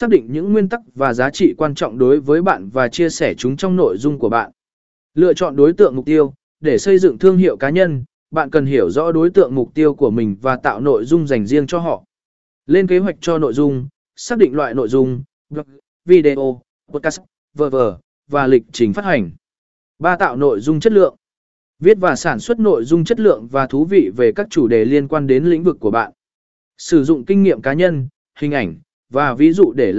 xác định những nguyên tắc và giá trị quan trọng đối với bạn và chia sẻ chúng trong nội dung của bạn. Lựa chọn đối tượng mục tiêu. Để xây dựng thương hiệu cá nhân, bạn cần hiểu rõ đối tượng mục tiêu của mình và tạo nội dung dành riêng cho họ. Lên kế hoạch cho nội dung, xác định loại nội dung, blog, video, podcast, v.v. và lịch trình phát hành. 3. Tạo nội dung chất lượng. Viết và sản xuất nội dung chất lượng và thú vị về các chủ đề liên quan đến lĩnh vực của bạn. Sử dụng kinh nghiệm cá nhân, hình ảnh và ví dụ để